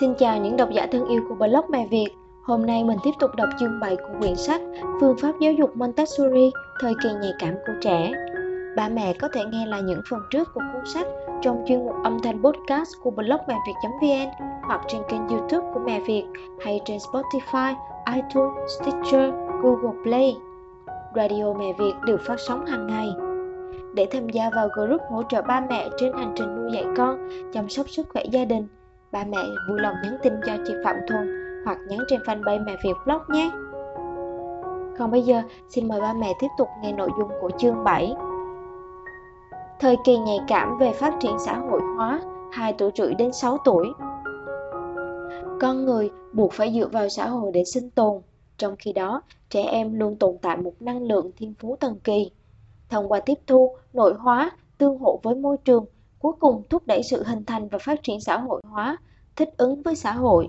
Xin chào những độc giả thân yêu của blog Mẹ Việt. Hôm nay mình tiếp tục đọc chương 7 của quyển sách Phương pháp giáo dục Montessori, thời kỳ nhạy cảm của trẻ. Ba mẹ có thể nghe lại những phần trước của cuốn sách trong chuyên mục âm thanh podcast của blog meviet.vn hoặc trên kênh YouTube của Mẹ Việt hay trên Spotify, iTunes, Stitcher, Google Play Radio. Mẹ Việt được phát sóng hàng ngày. Để tham gia vào group hỗ trợ ba mẹ trên hành trình nuôi dạy con, chăm sóc sức khỏe gia đình, ba mẹ vui lòng nhắn tin cho chị Phạm Thu hoặc nhắn trên fanpage Mẹ Việt blog nhé. Còn bây giờ, xin mời ba mẹ tiếp tục nghe nội dung của chương 7. Thời kỳ nhạy cảm về phát triển xã hội hóa, 2 tuổi rưỡi đến 6 tuổi. Con người buộc phải dựa vào xã hội để sinh tồn. Trong khi đó, trẻ em luôn tồn tại một năng lượng thiên phú thần kỳ. Thông qua tiếp thu, nội hóa, tương hỗ với môi trường, cuối cùng thúc đẩy sự hình thành và phát triển xã hội hóa, thích ứng với xã hội.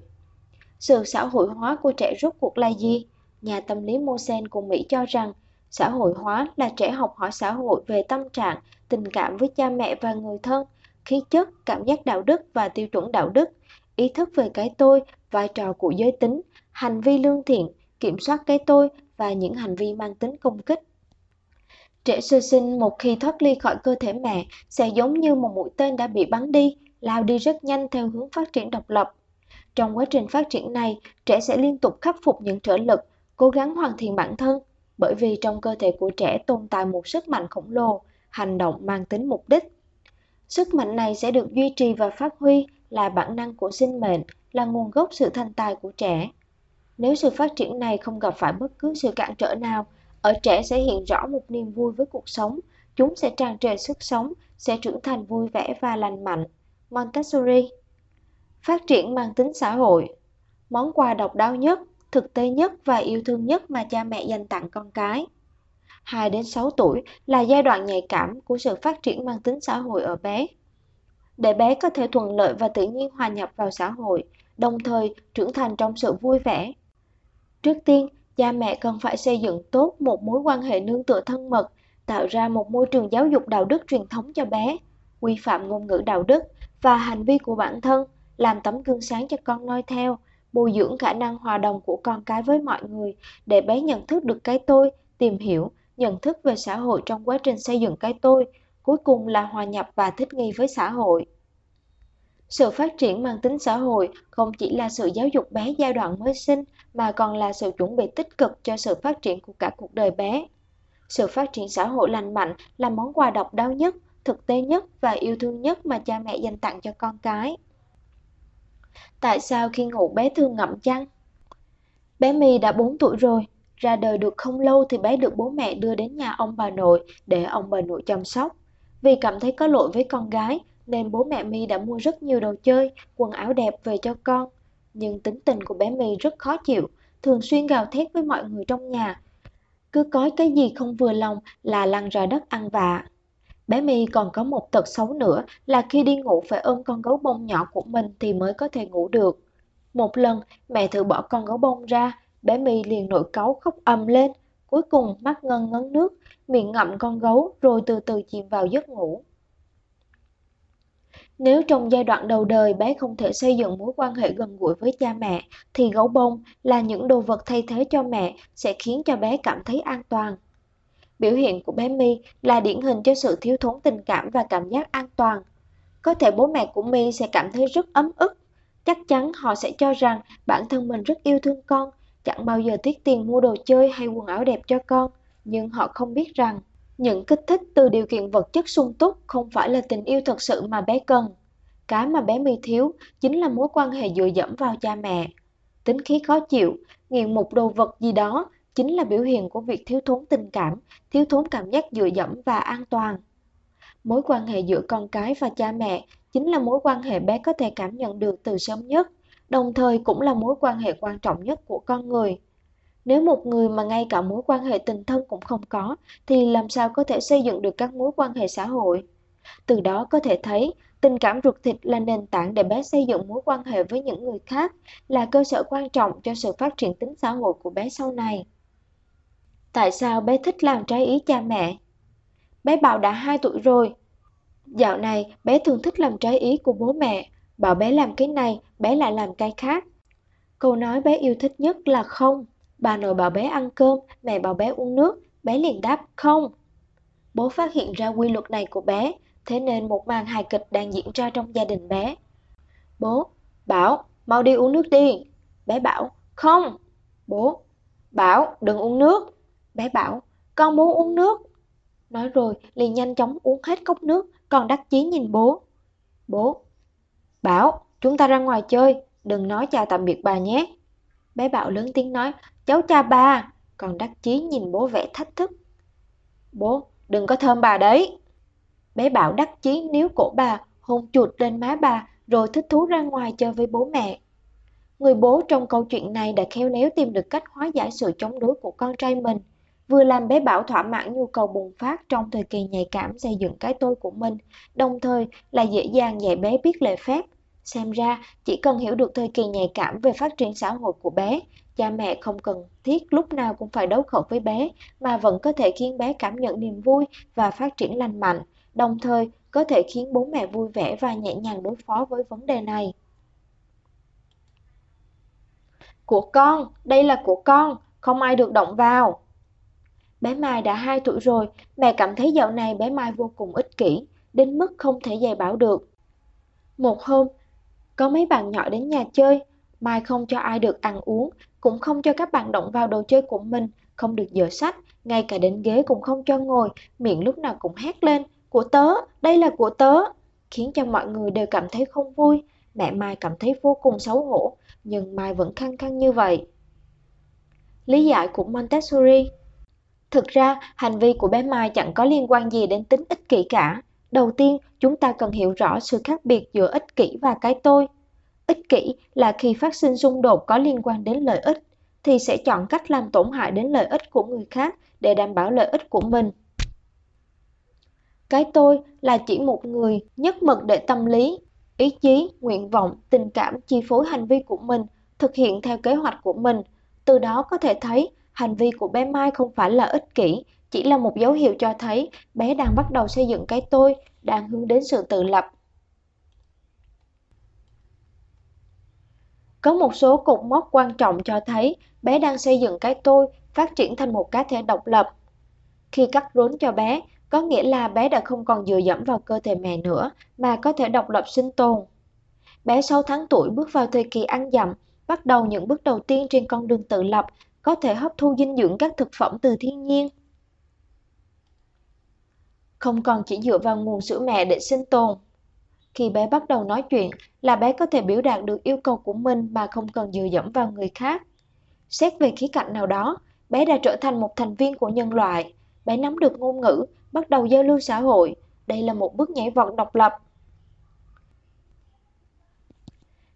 Sự xã hội hóa của trẻ rốt cuộc là gì? Nhà tâm lý Mosen của Mỹ cho rằng, xã hội hóa là trẻ học hỏi xã hội về tâm trạng, tình cảm với cha mẹ và người thân, khí chất, cảm giác đạo đức và tiêu chuẩn đạo đức, ý thức về cái tôi, vai trò của giới tính, hành vi lương thiện, kiểm soát cái tôi và những hành vi mang tính công kích. Trẻ sơ sinh một khi thoát ly khỏi cơ thể mẹ sẽ giống như một mũi tên đã bị bắn đi, lao đi rất nhanh theo hướng phát triển độc lập. Trong quá trình phát triển này, trẻ sẽ liên tục khắc phục những trở lực, cố gắng hoàn thiện bản thân, bởi vì trong cơ thể của trẻ tồn tại một sức mạnh khổng lồ, hành động mang tính mục đích. Sức mạnh này sẽ được duy trì và phát huy, là bản năng của sinh mệnh, là nguồn gốc sự thành tài của trẻ. Nếu sự phát triển này không gặp phải bất cứ sự cản trở nào, ở trẻ sẽ hiện rõ một niềm vui với cuộc sống, chúng sẽ tràn trề sức sống, sẽ trưởng thành vui vẻ và lành mạnh. Montessori. Phát triển mang tính xã hội. Món quà độc đáo nhất, thực tế nhất và yêu thương nhất mà cha mẹ dành tặng con cái. 2 đến 6 tuổi là giai đoạn nhạy cảm của sự phát triển mang tính xã hội ở bé. Để bé có thể thuận lợi và tự nhiên hòa nhập vào xã hội, đồng thời trưởng thành trong sự vui vẻ. Trước tiên, cha mẹ cần phải xây dựng tốt một mối quan hệ nương tựa thân mật, tạo ra một môi trường giáo dục đạo đức truyền thống cho bé, quy phạm ngôn ngữ đạo đức và hành vi của bản thân, làm tấm gương sáng cho con noi theo, bồi dưỡng khả năng hòa đồng của con cái với mọi người để bé nhận thức được cái tôi, tìm hiểu, nhận thức về xã hội trong quá trình xây dựng cái tôi, cuối cùng là hòa nhập và thích nghi với xã hội. Sự phát triển mang tính xã hội không chỉ là sự giáo dục bé giai đoạn mới sinh mà còn là sự chuẩn bị tích cực cho sự phát triển của cả cuộc đời bé. Sự phát triển xã hội lành mạnh là món quà độc đáo nhất, thực tế nhất và yêu thương nhất mà cha mẹ dành tặng cho con cái. Tại sao khi ngủ bé thường ngậm chăn? Bé My đã 4 tuổi rồi, ra đời được không lâu thì bé được bố mẹ đưa đến nhà ông bà nội để ông bà nội chăm sóc. Vì cảm thấy có lỗi với con gái nên bố mẹ My đã mua rất nhiều đồ chơi, quần áo đẹp về cho con. Nhưng tính tình của bé My rất khó chịu, thường xuyên gào thét với mọi người trong nhà. Cứ có cái gì không vừa lòng là lăn ra đất ăn vạ. Bé My còn có một tật xấu nữa là khi đi ngủ phải ôm con gấu bông nhỏ của mình thì mới có thể ngủ được. Một lần mẹ thử bỏ con gấu bông ra, bé My liền nổi cáu khóc ầm lên, cuối cùng mắt ngân ngấn nước, miệng ngậm con gấu rồi từ từ chìm vào giấc ngủ. Nếu trong giai đoạn đầu đời bé không thể xây dựng mối quan hệ gần gũi với cha mẹ, thì gấu bông là những đồ vật thay thế cho mẹ sẽ khiến cho bé cảm thấy an toàn. Biểu hiện của bé My là điển hình cho sự thiếu thốn tình cảm và cảm giác an toàn. Có thể bố mẹ của My sẽ cảm thấy rất ấm ức. Chắc chắn họ sẽ cho rằng bản thân mình rất yêu thương con, chẳng bao giờ tiếc tiền mua đồ chơi hay quần áo đẹp cho con. Nhưng họ không biết rằng, những kích thích từ điều kiện vật chất sung túc không phải là tình yêu thật sự mà bé cần. Cái mà bé My thiếu chính là mối quan hệ dựa dẫm vào cha mẹ. Tính khí khó chịu, nghiện một đồ vật gì đó chính là biểu hiện của việc thiếu thốn tình cảm, thiếu thốn cảm giác dựa dẫm và an toàn. Mối quan hệ giữa con cái và cha mẹ chính là mối quan hệ bé có thể cảm nhận được từ sớm nhất, đồng thời cũng là mối quan hệ quan trọng nhất của con người. Nếu một người mà ngay cả mối quan hệ tình thân cũng không có, thì làm sao có thể xây dựng được các mối quan hệ xã hội? Từ đó có thể thấy, tình cảm ruột thịt là nền tảng để bé xây dựng mối quan hệ với những người khác, là cơ sở quan trọng cho sự phát triển tính xã hội của bé sau này. Tại sao bé thích làm trái ý cha mẹ? Bé Bảo đã 2 tuổi rồi. Dạo này, bé thường thích làm trái ý của bố mẹ. Bảo bé làm cái này, bé lại làm cái khác. Câu nói bé yêu thích nhất là không. Bà nội bảo bé ăn cơm, mẹ bảo bé uống nước, bé liền đáp không. Bố phát hiện ra quy luật này của bé, thế nên một màn hài kịch đang diễn ra trong gia đình bé. Bố bảo, mau đi uống nước đi. Bé bảo, không. Bố bảo, đừng uống nước. Bé bảo, con muốn uống nước. Nói rồi liền nhanh chóng uống hết cốc nước, còn đắc chí nhìn bố. Bố bảo, chúng ta ra ngoài chơi, đừng nói chào tạm biệt bà nhé. Bé bảo lớn tiếng nói, cháu chào bà, còn đắc chí nhìn bố vẻ thách thức. Bố, đừng có thơm bà đấy. Bé bảo đắc chí níu cổ bà, hôn chuột lên má bà, rồi thích thú ra ngoài chơi với bố mẹ. Người bố trong câu chuyện này đã khéo léo tìm được cách hóa giải sự chống đối của con trai mình, vừa làm bé bảo thỏa mãn nhu cầu bùng phát trong thời kỳ nhạy cảm xây dựng cái tôi của mình, đồng thời là dễ dàng dạy bé biết lễ phép. Xem ra, chỉ cần hiểu được thời kỳ nhạy cảm về phát triển xã hội của bé, cha mẹ không cần thiết lúc nào cũng phải đấu khẩu với bé, mà vẫn có thể khiến bé cảm nhận niềm vui và phát triển lành mạnh, đồng thời có thể khiến bố mẹ vui vẻ và nhẹ nhàng đối phó với vấn đề này. Của con, đây là của con, không ai được động vào. Bé Mai đã 2 tuổi rồi, mẹ cảm thấy dạo này bé Mai vô cùng ích kỷ, đến mức không thể dạy bảo được. Một hôm, có mấy bạn nhỏ đến nhà chơi, Mai không cho ai được ăn uống, cũng không cho các bạn động vào đồ chơi của mình, không được dở sách, ngay cả đến ghế cũng không cho ngồi, miệng lúc nào cũng hét lên, của tớ, đây là của tớ, khiến cho mọi người đều cảm thấy không vui. Mẹ Mai cảm thấy vô cùng xấu hổ, nhưng Mai vẫn khăng khăng như vậy. Lý giải của Montessori. Thực ra, hành vi của bé Mai chẳng có liên quan gì đến tính ích kỷ cả. Đầu tiên, chúng ta cần hiểu rõ sự khác biệt giữa ích kỷ và cái tôi. Ích kỷ là khi phát sinh xung đột có liên quan đến lợi ích, thì sẽ chọn cách làm tổn hại đến lợi ích của người khác để đảm bảo lợi ích của mình. Cái tôi là chỉ một người nhất mực để tâm lý, ý chí, nguyện vọng, tình cảm chi phối hành vi của mình, thực hiện theo kế hoạch của mình. Từ đó có thể thấy, hành vi của bé Mai không phải là ích kỷ, chỉ là một dấu hiệu cho thấy bé đang bắt đầu xây dựng cái tôi, đang hướng đến sự tự lập. Có một số cột mốc quan trọng cho thấy bé đang xây dựng cái tôi, phát triển thành một cá thể độc lập. Khi cắt rốn cho bé, có nghĩa là bé đã không còn dựa dẫm vào cơ thể mẹ nữa, mà có thể độc lập sinh tồn. Bé 6 tháng tuổi bước vào thời kỳ ăn dặm, bắt đầu những bước đầu tiên trên con đường tự lập, có thể hấp thu dinh dưỡng các thực phẩm từ thiên nhiên. Không còn chỉ dựa vào nguồn sữa mẹ để sinh tồn. Khi bé bắt đầu nói chuyện là bé có thể biểu đạt được yêu cầu của mình mà không cần dựa dẫm vào người khác. Xét về khía cạnh nào đó, bé đã trở thành một thành viên của nhân loại. Bé nắm được ngôn ngữ, bắt đầu giao lưu xã hội. Đây là một bước nhảy vọt độc lập.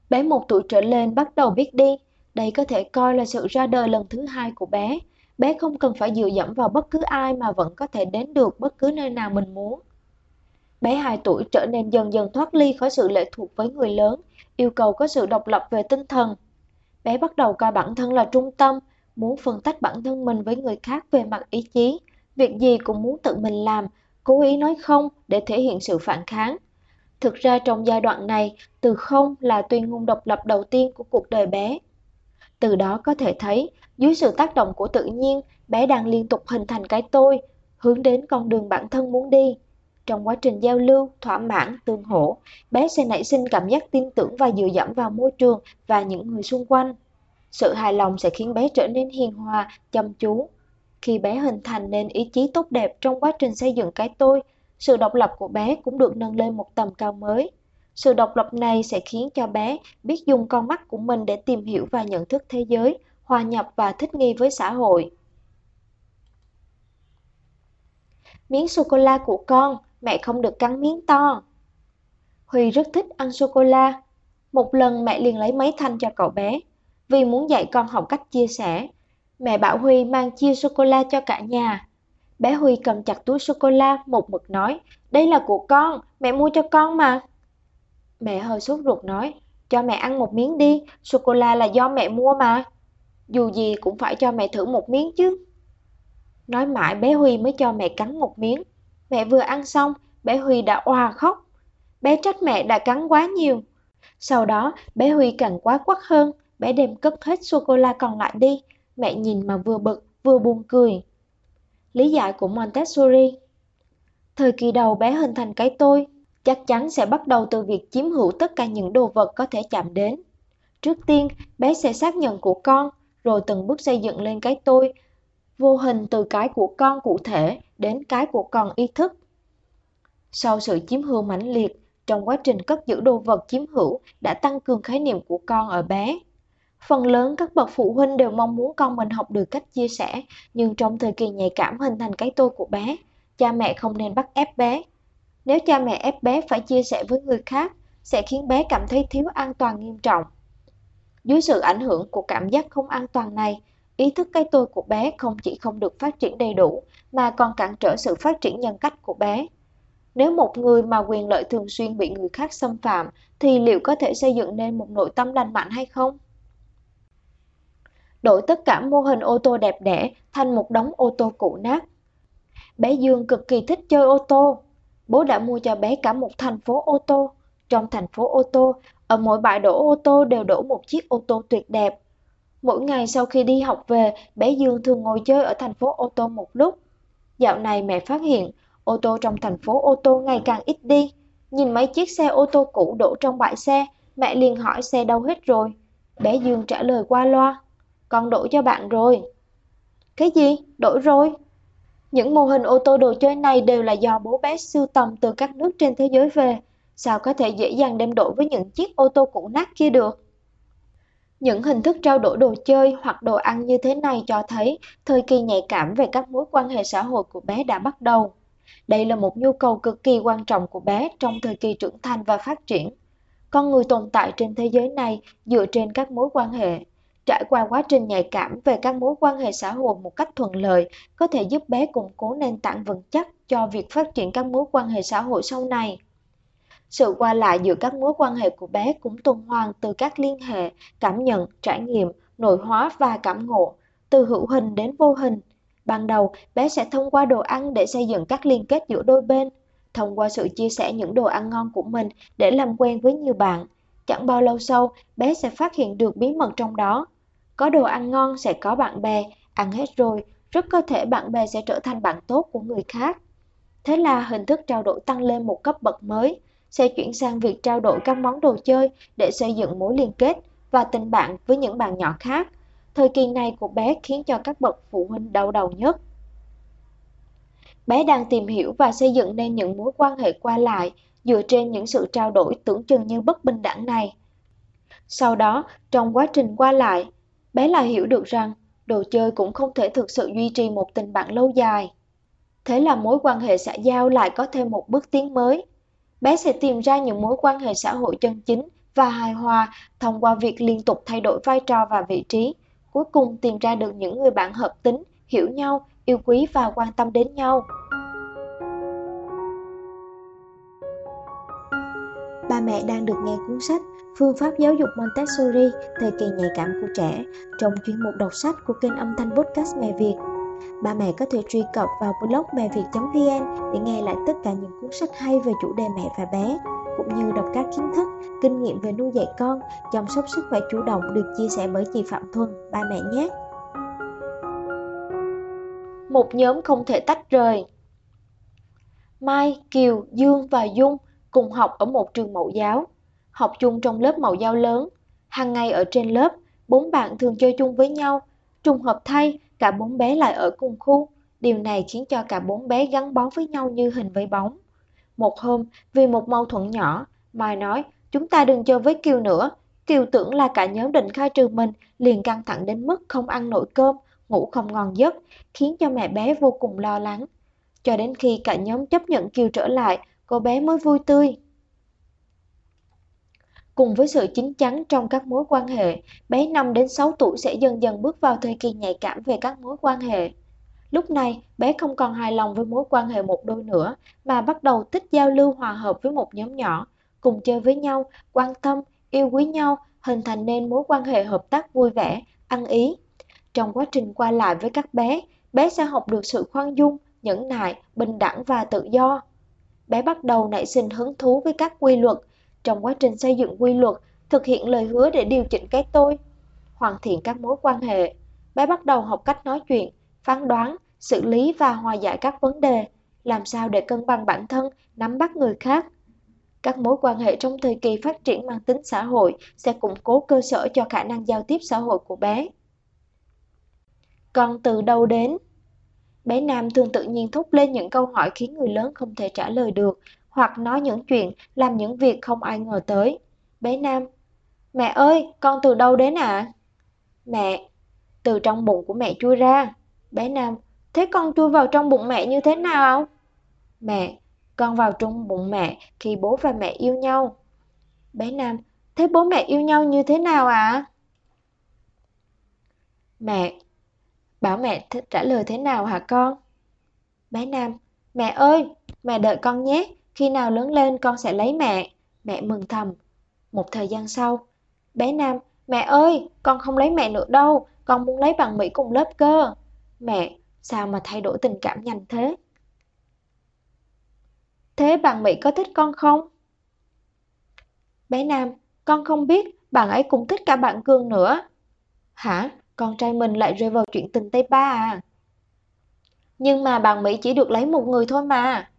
Bé 1 tuổi trở lên bắt đầu biết đi. Đây có thể coi là sự ra đời lần thứ 2 của bé. Bé không cần phải dựa dẫm vào bất cứ ai mà vẫn có thể đến được bất cứ nơi nào mình muốn. Bé 2 tuổi trở nên dần dần thoát ly khỏi sự lệ thuộc với người lớn, yêu cầu có sự độc lập về tinh thần. Bé bắt đầu coi bản thân là trung tâm, muốn phân tách bản thân mình với người khác về mặt ý chí. Việc gì cũng muốn tự mình làm, cố ý nói không để thể hiện sự phản kháng. Thực ra trong giai đoạn này, từ không là tuyên ngôn độc lập đầu tiên của cuộc đời bé. Từ đó có thể thấy, dưới sự tác động của tự nhiên, bé đang liên tục hình thành cái tôi, hướng đến con đường bản thân muốn đi. Trong quá trình giao lưu, thỏa mãn, tương hỗ, bé sẽ nảy sinh cảm giác tin tưởng và dựa dẫm vào môi trường và những người xung quanh. Sự hài lòng sẽ khiến bé trở nên hiền hòa, chăm chú. Khi bé hình thành nên ý chí tốt đẹp trong quá trình xây dựng cái tôi, sự độc lập của bé cũng được nâng lên một tầm cao mới. Sự độc lập này sẽ khiến cho bé biết dùng con mắt của mình để tìm hiểu và nhận thức thế giới, hòa nhập và thích nghi với xã hội. Miếng sô-cô-la của con, mẹ không được cắn miếng to. Huy rất thích ăn sô-cô-la. Một lần mẹ liền lấy mấy thanh cho cậu bé, vì muốn dạy con học cách chia sẻ. Mẹ bảo Huy mang chia sô-cô-la cho cả nhà. Bé Huy cầm chặt túi sô-cô-la, một mực nói, đây là của con, mẹ mua cho con mà. Mẹ hơi sốt ruột nói, cho mẹ ăn một miếng đi, sô-cô-la là do mẹ mua mà. Dù gì cũng phải cho mẹ thử một miếng chứ. Nói mãi bé Huy mới cho mẹ cắn một miếng. Mẹ vừa ăn xong, bé Huy đã òa khóc. Bé trách mẹ đã cắn quá nhiều. Sau đó, bé Huy càng quá quắt hơn, bé đem cất hết sô-cô-la còn lại đi. Mẹ nhìn mà vừa bực, vừa buồn cười. Lý giải của Montessori. Thời kỳ đầu bé hình thành cái tôi, chắc chắn sẽ bắt đầu từ việc chiếm hữu tất cả những đồ vật có thể chạm đến. Trước tiên, bé sẽ xác nhận của con, rồi từng bước xây dựng lên cái tôi, vô hình từ cái của con cụ thể đến cái của con ý thức. Sau sự chiếm hữu mãnh liệt, trong quá trình cất giữ đồ vật chiếm hữu đã tăng cường khái niệm của con ở bé. Phần lớn các bậc phụ huynh đều mong muốn con mình học được cách chia sẻ, nhưng trong thời kỳ nhạy cảm hình thành cái tôi của bé, cha mẹ không nên bắt ép bé. Nếu cha mẹ ép bé phải chia sẻ với người khác, sẽ khiến bé cảm thấy thiếu an toàn nghiêm trọng. Dưới sự ảnh hưởng của cảm giác không an toàn này, ý thức cái tôi của bé không chỉ không được phát triển đầy đủ, mà còn cản trở sự phát triển nhân cách của bé. Nếu một người mà quyền lợi thường xuyên bị người khác xâm phạm, thì liệu có thể xây dựng nên một nội tâm lành mạnh hay không? Đổi tất cả mô hình ô tô đẹp đẽ thành một đống ô tô cũ nát. Bé Dương cực kỳ thích chơi ô tô. Bố đã mua cho bé cả một thành phố ô tô. Trong thành phố ô tô, ở mỗi bãi đổ ô tô đều đổ một chiếc ô tô tuyệt đẹp. Mỗi ngày sau khi đi học về, bé Dương thường ngồi chơi ở thành phố ô tô một lúc. Dạo này mẹ phát hiện, ô tô trong thành phố ô tô ngày càng ít đi. Nhìn mấy chiếc xe ô tô cũ đổ trong bãi xe, mẹ liền hỏi xe đâu hết rồi. Bé Dương trả lời qua loa, con đổi cho bạn rồi. Cái gì? Đổi rồi? Những mô hình ô tô đồ chơi này đều là do bố bé sưu tầm từ các nước trên thế giới về. Sao có thể dễ dàng đem đổi với những chiếc ô tô cũ nát kia được? Những hình thức trao đổi đồ chơi hoặc đồ ăn như thế này cho thấy thời kỳ nhạy cảm về các mối quan hệ xã hội của bé đã bắt đầu. Đây là một nhu cầu cực kỳ quan trọng của bé trong thời kỳ trưởng thành và phát triển. Con người tồn tại trên thế giới này dựa trên các mối quan hệ. Trải qua quá trình nhạy cảm về các mối quan hệ xã hội một cách thuận lợi có thể giúp bé củng cố nền tảng vững chắc cho việc phát triển các mối quan hệ xã hội sau này. Sự qua lại giữa các mối quan hệ của bé cũng tuần hoàn từ các liên hệ, cảm nhận, trải nghiệm, nội hóa và cảm ngộ, từ hữu hình đến vô hình. Ban đầu, bé sẽ thông qua đồ ăn để xây dựng các liên kết giữa đôi bên, thông qua sự chia sẻ những đồ ăn ngon của mình để làm quen với nhiều bạn. Chẳng bao lâu sau, bé sẽ phát hiện được bí mật trong đó. Có đồ ăn ngon sẽ có bạn bè, ăn hết rồi, rất có thể bạn bè sẽ trở thành bạn tốt của người khác. Thế là hình thức trao đổi tăng lên một cấp bậc mới, sẽ chuyển sang việc trao đổi các món đồ chơi để xây dựng mối liên kết và tình bạn với những bạn nhỏ khác. Thời kỳ này của bé khiến cho các bậc phụ huynh đau đầu nhất. Bé đang tìm hiểu và xây dựng nên những mối quan hệ qua lại dựa trên những sự trao đổi tưởng chừng như bất bình đẳng này. Sau đó, trong quá trình qua lại, bé lại hiểu được rằng đồ chơi cũng không thể thực sự duy trì một tình bạn lâu dài. Thế là mối quan hệ xã giao lại có thêm một bước tiến mới. Bé sẽ tìm ra những mối quan hệ xã hội chân chính và hài hòa thông qua việc liên tục thay đổi vai trò và vị trí, cuối cùng tìm ra được những người bạn hợp tính, hiểu nhau, yêu quý và quan tâm đến nhau. Ba mẹ đang được nghe cuốn sách Phương pháp giáo dục Montessori, thời kỳ nhạy cảm của trẻ trong chuyên mục đọc sách của kênh âm thanh podcast Mẹ Việt. Ba mẹ có thể truy cập vào blog meviet.vn để nghe lại tất cả những cuốn sách hay về chủ đề mẹ và bé, cũng như đọc các kiến thức, kinh nghiệm về nuôi dạy con, chăm sóc sức khỏe chủ động được chia sẻ bởi chị Phạm Thu, ba mẹ nhé. Một nhóm không thể tách rời. Mai, Kiều, Dương và Dung cùng học ở một trường mẫu giáo, học chung trong lớp mẫu giáo lớn. Hàng ngày ở trên lớp, 4 bạn thường chơi chung với nhau. Trùng hợp thay, cả 4 bé lại ở cùng khu. Điều này khiến cho cả 4 bé gắn bó với nhau như hình với bóng. Một hôm, vì một mâu thuẫn nhỏ, Mai nói, chúng ta đừng chơi với Kiều nữa. Kiều tưởng là cả nhóm định khai trừ mình, liền căng thẳng đến mức không ăn nổi cơm, ngủ không ngon giấc, khiến cho mẹ bé vô cùng lo lắng. Cho đến khi cả nhóm chấp nhận Kiều trở lại, cô bé mới vui tươi. Cùng với sự chín chắn trong các mối quan hệ, bé 5 đến 6 tuổi sẽ dần dần bước vào thời kỳ nhạy cảm về các mối quan hệ. Lúc này, bé không còn hài lòng với mối quan hệ một đôi nữa, mà bắt đầu thích giao lưu hòa hợp với một nhóm nhỏ, cùng chơi với nhau, quan tâm, yêu quý nhau, hình thành nên mối quan hệ hợp tác vui vẻ, ăn ý. Trong quá trình qua lại với các bé, bé sẽ học được sự khoan dung, nhẫn nại, bình đẳng và tự do. Bé bắt đầu nảy sinh hứng thú với các quy luật, Trong quá trình xây dựng quy luật, thực hiện lời hứa để điều chỉnh cái tôi, hoàn thiện các mối quan hệ, bé bắt đầu học cách nói chuyện, phán đoán, xử lý và hòa giải các vấn đề, làm sao để cân bằng bản thân, nắm bắt người khác. Các mối quan hệ trong thời kỳ phát triển mang tính xã hội sẽ củng cố cơ sở cho khả năng giao tiếp xã hội của bé. Còn từ đâu đến? Bé Nam thường tự nhiên thốt lên những câu hỏi khiến người lớn không thể trả lời được, hoặc nói những chuyện, làm những việc không ai ngờ tới. Bé Nam: Mẹ ơi, con từ đâu đến ạ? Mẹ: Từ trong bụng của mẹ chui ra. Bé Nam: Thế con chui vào trong bụng mẹ như thế nào? Mẹ: Con vào trong bụng mẹ khi bố và mẹ yêu nhau. Bé Nam: Thế bố mẹ yêu nhau như thế nào ạ? Mẹ: Bảo mẹ trả lời thế nào hả con? Bé Nam: Mẹ ơi, mẹ đợi con nhé, khi nào lớn lên con sẽ lấy mẹ. Mẹ mừng thầm. Một thời gian sau, bé Nam: Mẹ ơi, con không lấy mẹ nữa đâu, con muốn lấy bạn Mỹ cùng lớp cơ. Mẹ: Sao mà thay đổi tình cảm nhanh thế? Thế bạn Mỹ có thích con không? Bé Nam: Con không biết, bạn ấy cũng thích cả bạn Cường nữa. Hả? Con trai mình lại rơi vào chuyện tình tay ba à? Nhưng mà bạn Mỹ chỉ được lấy một người thôi mà.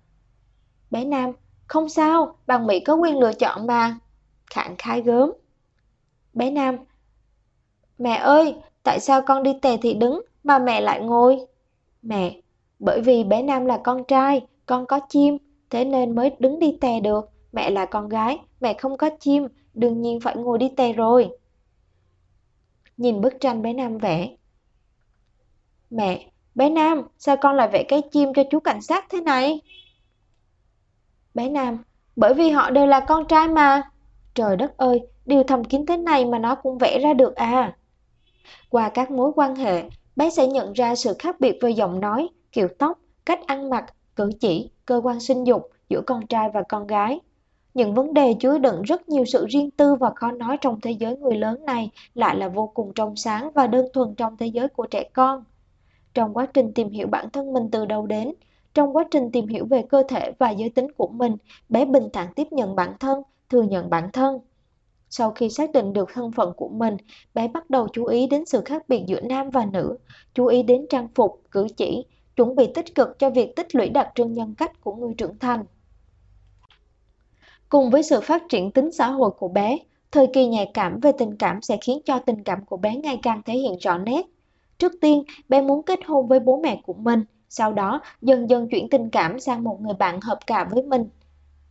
Bé Nam: Không sao, bạn Mỹ có quyền lựa chọn mà. Khẳng khái gớm. Bé Nam: Mẹ ơi, tại sao con đi tè thì đứng mà mẹ lại ngồi? Mẹ: Bởi vì bé Nam là con trai, con có chim, thế nên mới đứng đi tè được. Mẹ là con gái, mẹ không có chim, đương nhiên phải ngồi đi tè rồi. Nhìn bức tranh bé Nam vẽ. Mẹ: Bé Nam, sao con lại vẽ cái chim cho chú cảnh sát thế này? Bé Nam: Bởi vì họ đều là con trai mà. Trời đất ơi, điều thầm kín thế này mà nó cũng vẽ ra được à? Qua các mối quan hệ, bé sẽ nhận ra sự khác biệt về giọng nói, kiểu tóc, cách ăn mặc, cử chỉ, cơ quan sinh dục giữa con trai và con gái. Những vấn đề chứa đựng rất nhiều sự riêng tư và khó nói trong thế giới người lớn này lại là vô cùng trong sáng và đơn thuần trong thế giới của trẻ con. Trong quá trình tìm hiểu bản thân mình từ đâu đến, trong quá trình tìm hiểu về cơ thể và giới tính của mình, bé bình thản tiếp nhận bản thân, thừa nhận bản thân. Sau khi xác định được thân phận của mình, bé bắt đầu chú ý đến sự khác biệt giữa nam và nữ, chú ý đến trang phục, cử chỉ, chuẩn bị tích cực cho việc tích lũy đặc trưng nhân cách của người trưởng thành. Cùng với sự phát triển tính xã hội của bé, thời kỳ nhạy cảm về tình cảm sẽ khiến cho tình cảm của bé ngày càng thể hiện rõ nét. Trước tiên, bé muốn kết hôn với bố mẹ của mình, sau đó dần dần chuyển tình cảm sang một người bạn hợp cả với mình.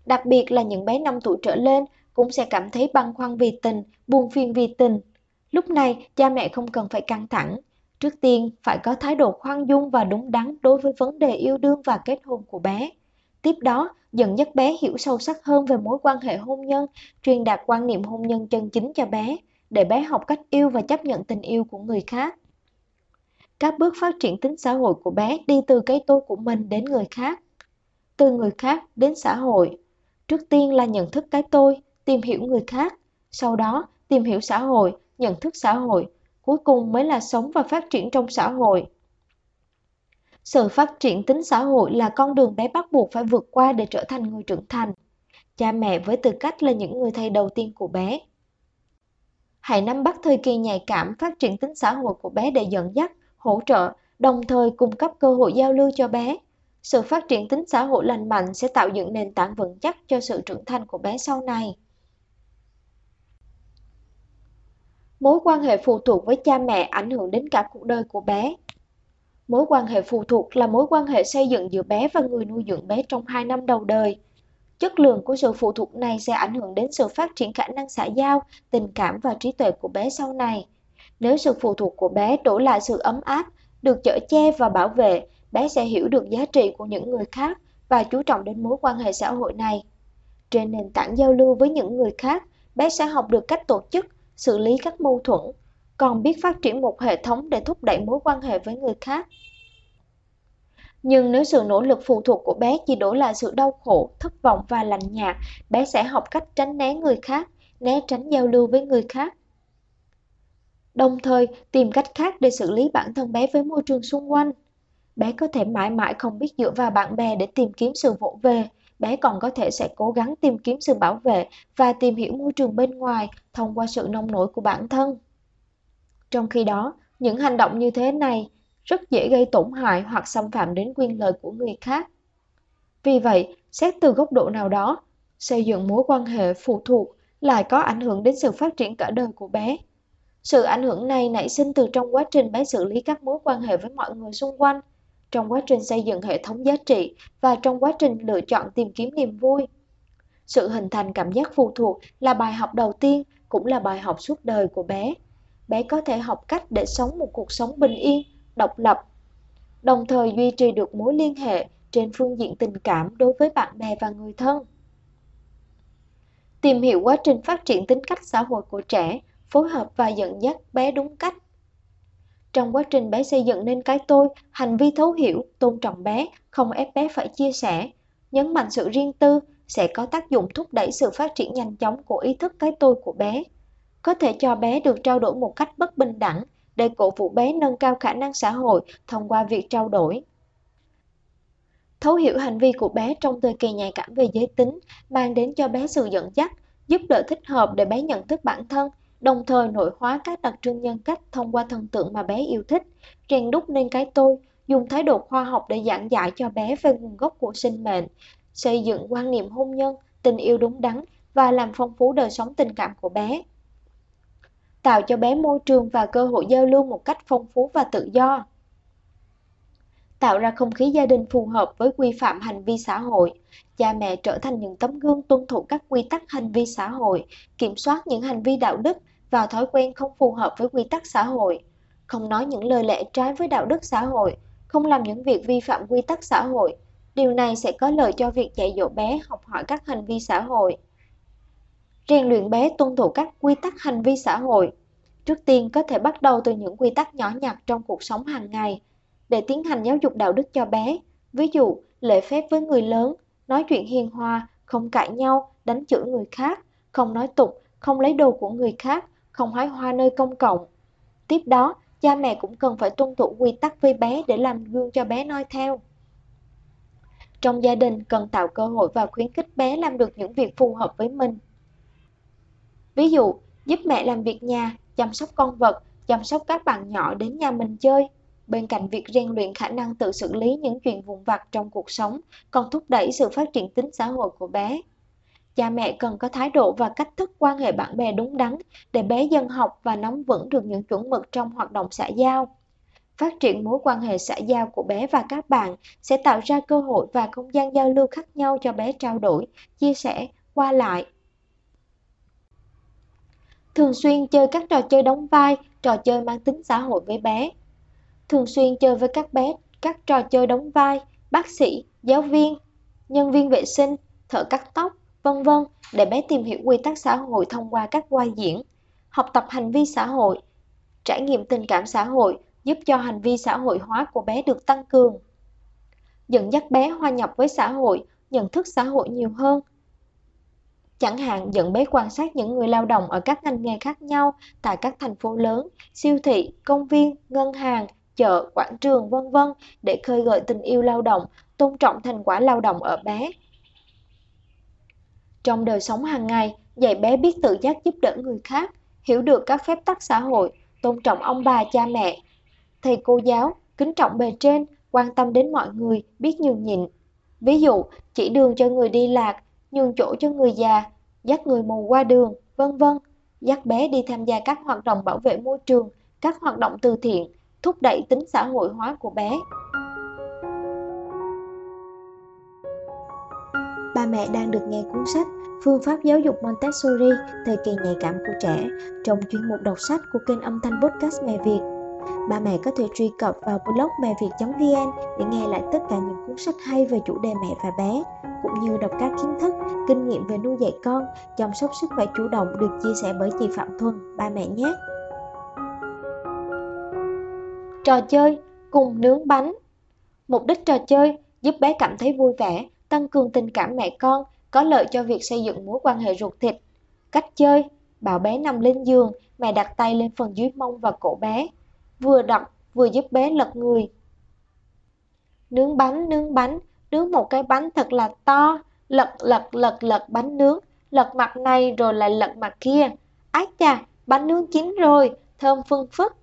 Đặc biệt là những bé 5 tuổi trở lên cũng sẽ cảm thấy băn khoăn vì tình, buồn phiền vì tình. Lúc này, cha mẹ không cần phải căng thẳng. Trước tiên, phải có thái độ khoan dung và đúng đắn đối với vấn đề yêu đương và kết hôn của bé. Tiếp đó, dẫn dắt bé hiểu sâu sắc hơn về mối quan hệ hôn nhân, truyền đạt quan niệm hôn nhân chân chính cho bé, để bé học cách yêu và chấp nhận tình yêu của người khác. Các bước phát triển tính xã hội của bé đi từ cái tôi của mình đến người khác, từ người khác đến xã hội. Trước tiên là nhận thức cái tôi, tìm hiểu người khác, sau đó tìm hiểu xã hội, nhận thức xã hội, cuối cùng mới là sống và phát triển trong xã hội. Sự phát triển tính xã hội là con đường bé bắt buộc phải vượt qua để trở thành người trưởng thành. Cha mẹ với tư cách là những người thầy đầu tiên của bé. Hãy nắm bắt thời kỳ nhạy cảm phát triển tính xã hội của bé để dẫn dắt, hỗ trợ, đồng thời cung cấp cơ hội giao lưu cho bé. Sự phát triển tính xã hội lành mạnh sẽ tạo dựng nền tảng vững chắc cho sự trưởng thành của bé sau này. Mối quan hệ phụ thuộc với cha mẹ ảnh hưởng đến cả cuộc đời của bé. Mối quan hệ phụ thuộc là mối quan hệ xây dựng giữa bé và người nuôi dưỡng bé trong 2 năm đầu đời. Chất lượng của sự phụ thuộc này sẽ ảnh hưởng đến sự phát triển khả năng xã giao, tình cảm và trí tuệ của bé sau này. Nếu sự phụ thuộc của bé đổi lại sự ấm áp, được chở che và bảo vệ, bé sẽ hiểu được giá trị của những người khác và chú trọng đến mối quan hệ xã hội này. Trên nền tảng giao lưu với những người khác, bé sẽ học được cách tổ chức, xử lý các mâu thuẫn, còn biết phát triển một hệ thống để thúc đẩy mối quan hệ với người khác. Nhưng nếu sự nỗ lực phụ thuộc của bé chỉ đổi lại sự đau khổ, thất vọng và lạnh nhạt, bé sẽ học cách tránh né người khác, né tránh giao lưu với người khác. Đồng thời, tìm cách khác để xử lý bản thân bé với môi trường xung quanh. Bé có thể mãi mãi không biết dựa vào bạn bè để tìm kiếm sự vỗ về, Bé còn có thể sẽ cố gắng tìm kiếm sự bảo vệ và tìm hiểu môi trường bên ngoài thông qua sự nông nổi của bản thân. Trong khi đó, những hành động như thế này rất dễ gây tổn hại hoặc xâm phạm đến quyền lợi của người khác. Vì vậy, xét từ góc độ nào đó, xây dựng mối quan hệ phụ thuộc lại có ảnh hưởng đến sự phát triển cả đời của bé. Sự ảnh hưởng này nảy sinh từ trong quá trình bé xử lý các mối quan hệ với mọi người xung quanh, trong quá trình xây dựng hệ thống giá trị và trong quá trình lựa chọn tìm kiếm niềm vui. Sự hình thành cảm giác phụ thuộc là bài học đầu tiên, cũng là bài học suốt đời của bé. Bé có thể học cách để sống một cuộc sống bình yên, độc lập, đồng thời duy trì được mối liên hệ trên phương diện tình cảm đối với bạn bè và người thân. Tìm hiểu quá trình phát triển tính cách xã hội của trẻ, phối hợp và dẫn dắt bé đúng cách. Trong quá trình bé xây dựng nên cái tôi, hành vi thấu hiểu, tôn trọng bé, không ép bé phải chia sẻ, nhấn mạnh sự riêng tư sẽ có tác dụng thúc đẩy sự phát triển nhanh chóng của ý thức cái tôi của bé. Có thể cho bé được trao đổi một cách bất bình đẳng để cổ vũ bé nâng cao khả năng xã hội thông qua việc trao đổi. Thấu hiểu hành vi của bé trong thời kỳ nhạy cảm về giới tính mang đến cho bé sự dẫn dắt, giúp đỡ thích hợp để bé nhận thức bản thân, đồng thời nội hóa các đặc trưng nhân cách thông qua thần tượng mà bé yêu thích, rèn đúc nên cái tôi, dùng thái độ khoa học để giảng giải cho bé về nguồn gốc của sinh mệnh, xây dựng quan niệm hôn nhân, tình yêu đúng đắn và làm phong phú đời sống tình cảm của bé. Tạo cho bé môi trường và cơ hội giao lưu một cách phong phú và tự do. Tạo ra không khí gia đình phù hợp với quy phạm hành vi xã hội. Cha mẹ trở thành những tấm gương tuân thủ các quy tắc hành vi xã hội, kiểm soát những hành vi đạo đức và thói quen không phù hợp với quy tắc xã hội, không nói những lời lẽ trái với đạo đức xã hội, không làm những việc vi phạm quy tắc xã hội. Điều này sẽ có lợi cho việc dạy dỗ bé học hỏi các hành vi xã hội. Rèn luyện bé tuân thủ các quy tắc hành vi xã hội. Trước tiên có thể bắt đầu từ những quy tắc nhỏ nhặt trong cuộc sống hàng ngày để tiến hành giáo dục đạo đức cho bé. Ví dụ, lễ phép với người lớn, nói chuyện hiền hòa, không cãi nhau, đánh chửi người khác, không nói tục, không lấy đồ của người khác, không hái hoa nơi công cộng. Tiếp đó, cha mẹ cũng cần phải tuân thủ quy tắc với bé để làm gương cho bé noi theo. Trong gia đình cần tạo cơ hội và khuyến khích bé làm được những việc phù hợp với mình. Ví dụ, giúp mẹ làm việc nhà, chăm sóc con vật, chăm sóc các bạn nhỏ đến nhà mình chơi. Bên cạnh việc rèn luyện khả năng tự xử lý những chuyện vụn vặt trong cuộc sống, còn thúc đẩy sự phát triển tính xã hội của bé. Cha mẹ cần có thái độ và cách thức quan hệ bạn bè đúng đắn để bé dần học và nắm vững được những chuẩn mực trong hoạt động xã giao. Phát triển mối quan hệ xã giao của bé và các bạn sẽ tạo ra cơ hội và không gian giao lưu khác nhau cho bé trao đổi, chia sẻ, qua lại. Thường xuyên chơi các trò chơi đóng vai, trò chơi mang tính xã hội với bé. Thường xuyên chơi với các bé các trò chơi đóng vai, bác sĩ, giáo viên, nhân viên vệ sinh, thợ cắt tóc, v.v. để bé tìm hiểu quy tắc xã hội thông qua các vai diễn, học tập hành vi xã hội, trải nghiệm tình cảm xã hội, giúp cho hành vi xã hội hóa của bé được tăng cường. Dẫn dắt bé hòa nhập với xã hội, nhận thức xã hội nhiều hơn. Chẳng hạn dẫn bé quan sát những người lao động ở các ngành nghề khác nhau tại các thành phố lớn, siêu thị, công viên, ngân hàng, chợ, quảng trường, v.v. để khơi gợi tình yêu lao động, tôn trọng thành quả lao động ở bé. Trong đời sống hàng ngày, dạy bé biết tự giác giúp đỡ người khác, hiểu được các phép tắc xã hội, tôn trọng ông bà, cha mẹ, thầy cô giáo, kính trọng bề trên, quan tâm đến mọi người, biết nhường nhịn. Ví dụ, chỉ đường cho người đi lạc, nhường chỗ cho người già, dắt người mù qua đường, v.v. Dắt bé đi tham gia các hoạt động bảo vệ môi trường, các hoạt động từ thiện, thúc đẩy tính xã hội hóa của bé. Ba mẹ đang được nghe cuốn sách Phương pháp giáo dục Montessori, thời kỳ nhạy cảm của trẻ trong chuyên mục đọc sách của kênh âm thanh podcast Mẹ Việt. Ba mẹ có thể truy cập vào blog meviet.vn để nghe lại tất cả những cuốn sách hay về chủ đề mẹ và bé, cũng như đọc các kiến thức, kinh nghiệm về nuôi dạy con, chăm sóc sức khỏe chủ động được chia sẻ bởi chị Phạm Thuần, ba mẹ nhé. Trò chơi cùng nướng bánh. Mục đích trò chơi giúp bé cảm thấy vui vẻ, tăng cường tình cảm mẹ con, có lợi cho việc xây dựng mối quan hệ ruột thịt. Cách chơi: bảo bé nằm lên giường, mẹ đặt tay lên phần dưới mông và cổ bé, vừa đọc vừa giúp bé lật người. Nướng bánh, nướng một cái bánh thật là to, lật bánh nướng, lật mặt này rồi lại lật mặt kia. Ái chà, bánh nướng chín rồi, thơm phưng phức.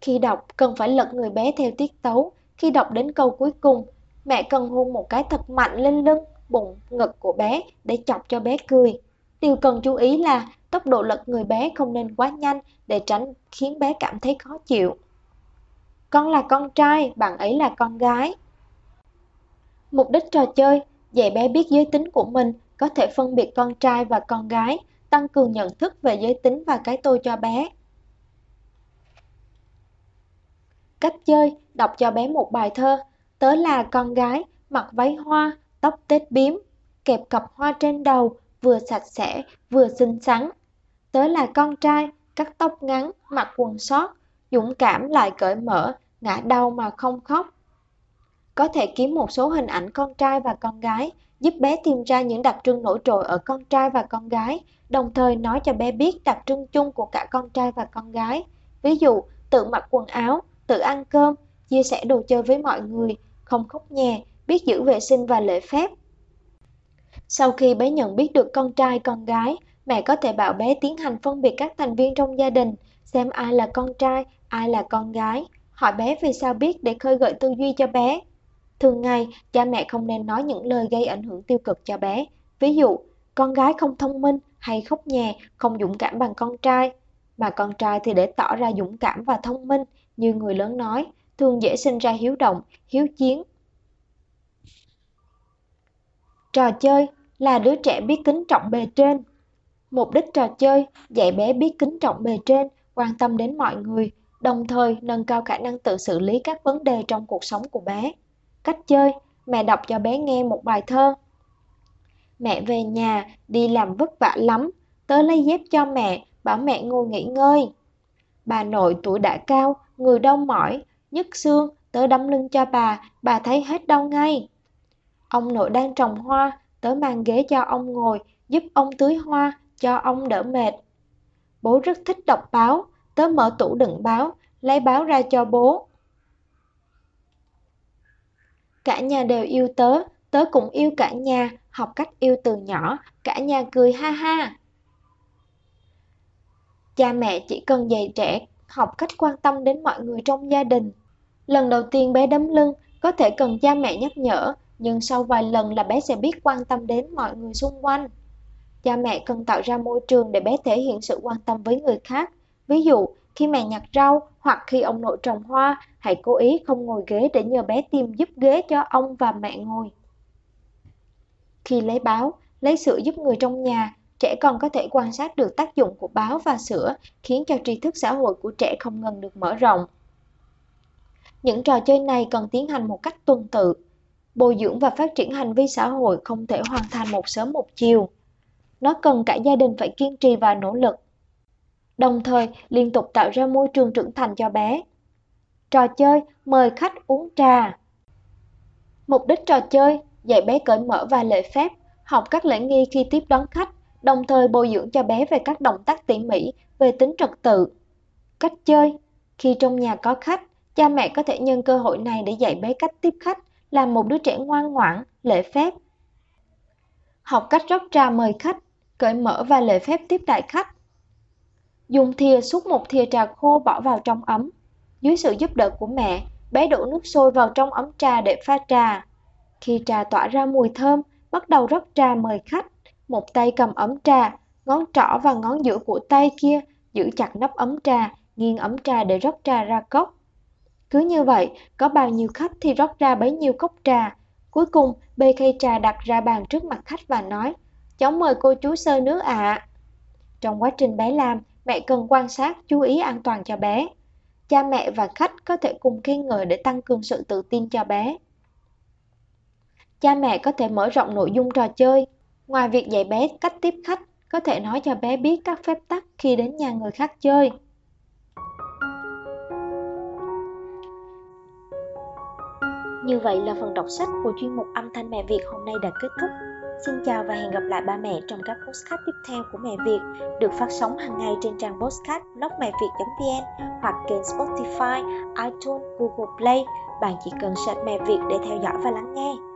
Khi đọc, cần phải lật người bé theo tiết tấu. Khi đọc đến câu cuối cùng, mẹ cần hôn một cái thật mạnh lên lưng, bụng, ngực của bé để chọc cho bé cười. Điều cần chú ý là tốc độ lật người bé không nên quá nhanh để tránh khiến bé cảm thấy khó chịu. Con là con trai, bạn ấy là con gái. Mục đích trò chơi, dạy bé biết giới tính của mình, có thể phân biệt con trai và con gái, tăng cường nhận thức về giới tính và cái tôi cho bé. Cách chơi, đọc cho bé một bài thơ. Tớ là con gái, mặc váy hoa, tóc tết bím, kẹp cặp hoa trên đầu, vừa sạch sẽ, vừa xinh xắn. Tớ là con trai, cắt tóc ngắn, mặc quần sót, dũng cảm lại cởi mở, ngã đau mà không khóc. Có thể kiếm một số hình ảnh con trai và con gái, giúp bé tìm ra những đặc trưng nổi trội ở con trai và con gái, đồng thời nói cho bé biết đặc trưng chung của cả con trai và con gái. Ví dụ, tự mặc quần áo, tự ăn cơm, chia sẻ đồ chơi với mọi người, không khóc nhè, biết giữ vệ sinh và lễ phép. Sau khi bé nhận biết được con trai, con gái, mẹ có thể bảo bé tiến hành phân biệt các thành viên trong gia đình, xem ai là con trai, ai là con gái, hỏi bé vì sao biết để khơi gợi tư duy cho bé. Thường ngày, cha mẹ không nên nói những lời gây ảnh hưởng tiêu cực cho bé. Ví dụ, con gái không thông minh hay khóc nhè, không dũng cảm bằng con trai, mà con trai thì để tỏ ra dũng cảm và thông minh, như người lớn nói, thường dễ sinh ra hiếu động, hiếu chiến. Trò chơi là đứa trẻ biết kính trọng bề trên. Mục đích trò chơi dạy bé biết kính trọng bề trên, quan tâm đến mọi người, đồng thời nâng cao khả năng tự xử lý các vấn đề trong cuộc sống của bé. Cách chơi, mẹ đọc cho bé nghe một bài thơ. Mẹ về nhà, đi làm vất vả lắm, tớ lấy dép cho mẹ, bảo mẹ ngồi nghỉ ngơi. Bà nội tuổi đã cao, người đau mỏi, nhức xương, tớ đấm lưng cho bà thấy hết đau ngay. Ông nội đang trồng hoa, tớ mang ghế cho ông ngồi, giúp ông tưới hoa, cho ông đỡ mệt. Bố rất thích đọc báo, tớ mở tủ đựng báo, lấy báo ra cho bố. Cả nhà đều yêu tớ, tớ cũng yêu cả nhà, học cách yêu từ nhỏ, cả nhà cười ha ha. Cha mẹ chỉ cần dạy trẻ học cách quan tâm đến mọi người trong gia đình. Lần đầu tiên bé đấm lưng, có thể cần cha mẹ nhắc nhở, nhưng sau vài lần là bé sẽ biết quan tâm đến mọi người xung quanh. Cha mẹ cần tạo ra môi trường để bé thể hiện sự quan tâm với người khác. Ví dụ, khi mẹ nhặt rau hoặc khi ông nội trồng hoa, hãy cố ý không ngồi ghế để nhờ bé tìm giúp ghế cho ông và mẹ ngồi. Khi lấy báo, lấy sữa giúp người trong nhà, trẻ còn có thể quan sát được tác dụng của báo và sữa, khiến cho tri thức xã hội của trẻ không ngừng được mở rộng. Những trò chơi này cần tiến hành một cách tuần tự. Bồi dưỡng và phát triển hành vi xã hội không thể hoàn thành một sớm một chiều. Nó cần cả gia đình phải kiên trì và nỗ lực, đồng thời liên tục tạo ra môi trường trưởng thành cho bé. Trò chơi mời khách uống trà. Mục đích trò chơi dạy bé cởi mở và lễ phép, học các lễ nghi khi tiếp đón khách, đồng thời bồi dưỡng cho bé về các động tác tỉ mỉ, về tính trật tự. Cách chơi, khi trong nhà có khách, cha mẹ có thể nhân cơ hội này để dạy bé cách tiếp khách, làm một đứa trẻ ngoan ngoãn, lễ phép. Học cách rót trà mời khách, cởi mở và lễ phép tiếp đãi khách. Dùng thìa xúc một thìa trà khô bỏ vào trong ấm. Dưới sự giúp đỡ của mẹ, bé đổ nước sôi vào trong ấm trà để pha trà. Khi trà tỏa ra mùi thơm, bắt đầu rót trà mời khách. Một tay cầm ấm trà, ngón trỏ và ngón giữa của tay kia giữ chặt nắp ấm trà, nghiêng ấm trà để rót trà ra cốc. Cứ như vậy, có bao nhiêu khách thì rót ra bấy nhiêu cốc trà. Cuối cùng, bê khay trà đặt ra bàn trước mặt khách và nói, cháu mời cô chú sơ nước ạ. Trong quá trình bé làm, mẹ cần quan sát, chú ý an toàn cho bé. Cha mẹ và khách có thể cùng khen ngợi để tăng cường sự tự tin cho bé. Cha mẹ có thể mở rộng nội dung trò chơi. Ngoài việc dạy bé cách tiếp khách, có thể nói cho bé biết các phép tắc khi đến nhà người khác chơi. Như vậy là phần đọc sách của chuyên mục âm thanh Mẹ Việt hôm nay đã kết thúc. Xin chào và hẹn gặp lại ba mẹ trong các podcast tiếp theo của Mẹ Việt, được phát sóng hàng ngày trên trang podcast blog meviet.vn hoặc kênh Spotify, iTunes, Google Play. Bạn chỉ cần search Mẹ Việt để theo dõi và lắng nghe.